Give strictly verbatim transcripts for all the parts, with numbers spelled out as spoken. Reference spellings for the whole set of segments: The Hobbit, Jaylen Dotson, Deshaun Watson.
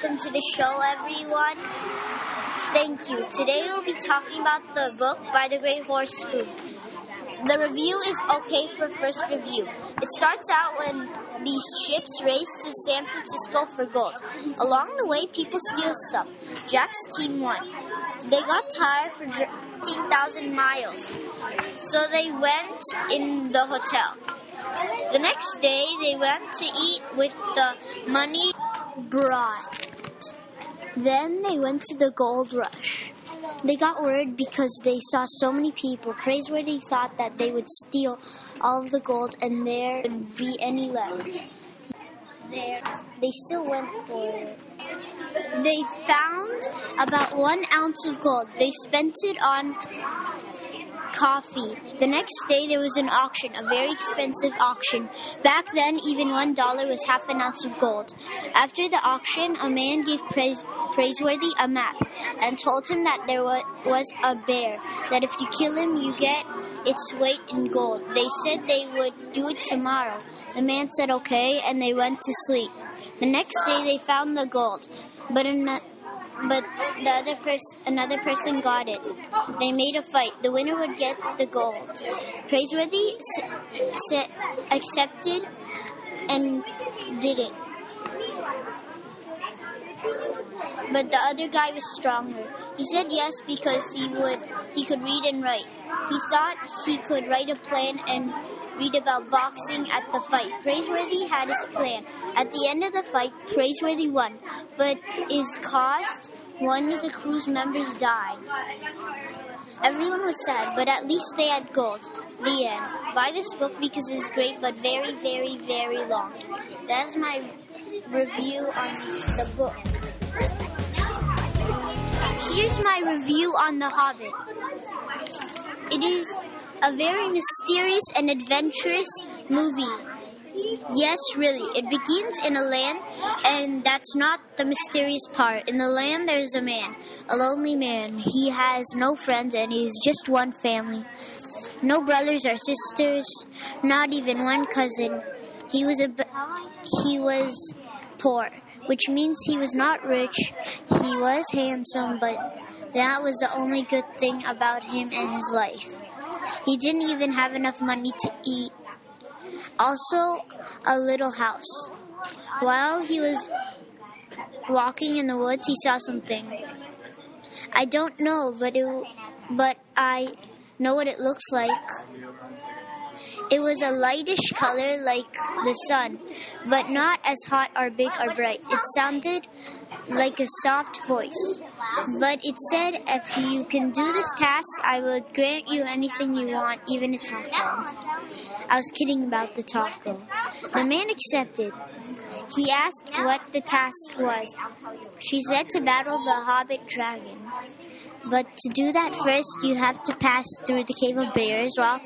welcome to the show, everyone. Thank you. Today we'll be talking about the book by the great Horace Spoon. The review is okay for first review. It starts out when these ships race to San Francisco for gold. Along the way, people steal stuff. Jack's team won. They got tired for fifteen thousand miles, so they went in the hotel. The next day, they went to eat with the money brought. Then they went to the gold rush. They got worried because they saw so many people. Praiseworthy thought that they would steal all of the gold and there wouldn't be any left. There, they still went for it. They found about one ounce of gold. They spent it on coffee. The next day there was an auction, a very expensive auction. Back then, even one dollar was half an ounce of gold. After the auction, a man gave praise, Praiseworthy a map and told him that there was a bear, that if you kill him, you get its weight in gold. They said they would do it tomorrow. The man said okay, and they went to sleep. The next day they found the gold, but another But the other pers- another person got it. They made a fight. The winner would get the gold. Praiseworthy se- se- accepted and did it. But the other guy was stronger. He said yes because he would. He could read and write. He thought he could write a plan and read about boxing at the fight. Praiseworthy had his plan. At the end of the fight, Praiseworthy won, but is cost one of the crew's members died. Everyone was sad, but at least they had gold. The end. Buy this book because it is great, but very, very, very long. That is my review on the book. Here's my review on The Hobbit. It is a very mysterious and adventurous movie. Yes, really. It begins in a land, and that's not the mysterious part. In the land, there is a man, a lonely man. He has no friends, and he's just one family. No brothers or sisters, not even one cousin. He was a he was poor, which means he was not rich. He was handsome, but that was the only good thing about him and his life. He didn't even have enough money to eat. Also, a little house. While he was walking in the woods, he saw something. I don't know, but it, but I know what it looks like. It was a lightish color like the sun, but not as hot or big or bright. It sounded like a soft voice, but it said, if you can do this task, I will grant you anything you want, even a taco. I was kidding about the taco. The man accepted. He asked what the task was. She said to battle the hobbit dragon. But to do that, first you have to pass through the Cave of Bears, walk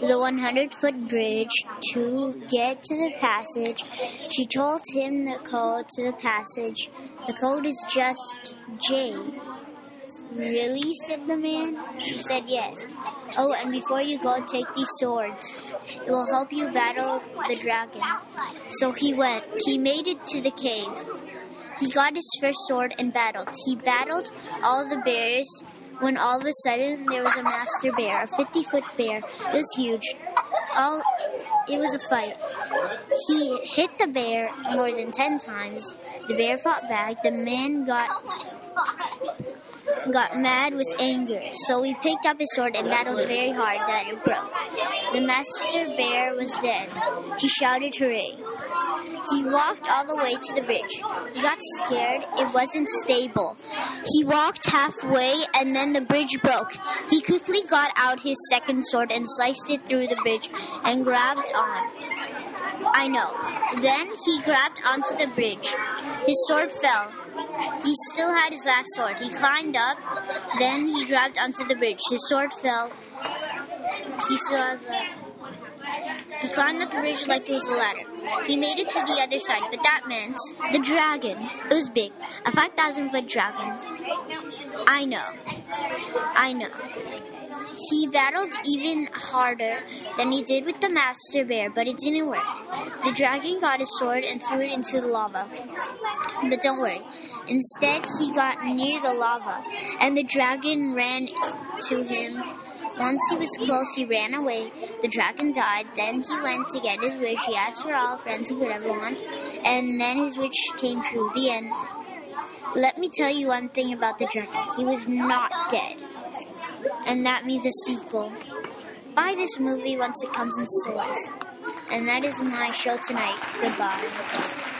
the one hundred foot bridge to get to the passage. She told him the code to the passage. The code is just J. Really? Said the man. She said yes. Oh, and before you go, take these swords. It will help you battle the dragon. So he went. He made it to the cave. He got his first sword and battled. He battled all the bears when all of a sudden there was a master bear, a fifty-foot bear. It was huge. All It was a fight. He hit the bear more than ten times. The bear fought back. The man got got mad with anger, so he picked up his sword and battled very hard that it broke. The master bear was dead. He shouted hooray. He walked all the way to the bridge. He got scared. It wasn't stable. He walked halfway, and then the bridge broke. He quickly got out his second sword and sliced it through the bridge and grabbed on. I know. Then he grabbed onto the bridge. His sword fell. He still had his last sword. He climbed up. Then he grabbed onto the bridge. His sword fell. He still has left. He climbed up the bridge like it was a ladder. He made it to the other side, but that meant the dragon. It was big, a five thousand foot dragon. I know. I know. He battled even harder than he did with the master bear, but it didn't work. The dragon got his sword and threw it into the lava. But don't worry. Instead, he got near the lava, and the dragon ran to him. Once he was close, he ran away. The dragon died. Then he went to get his wish. He asked for all friends he could ever want, and then his wish came true. The end. Let me tell you one thing about the dragon. He was not dead. And that means a sequel. Buy this movie once it comes in stores. And that is my show tonight. Goodbye.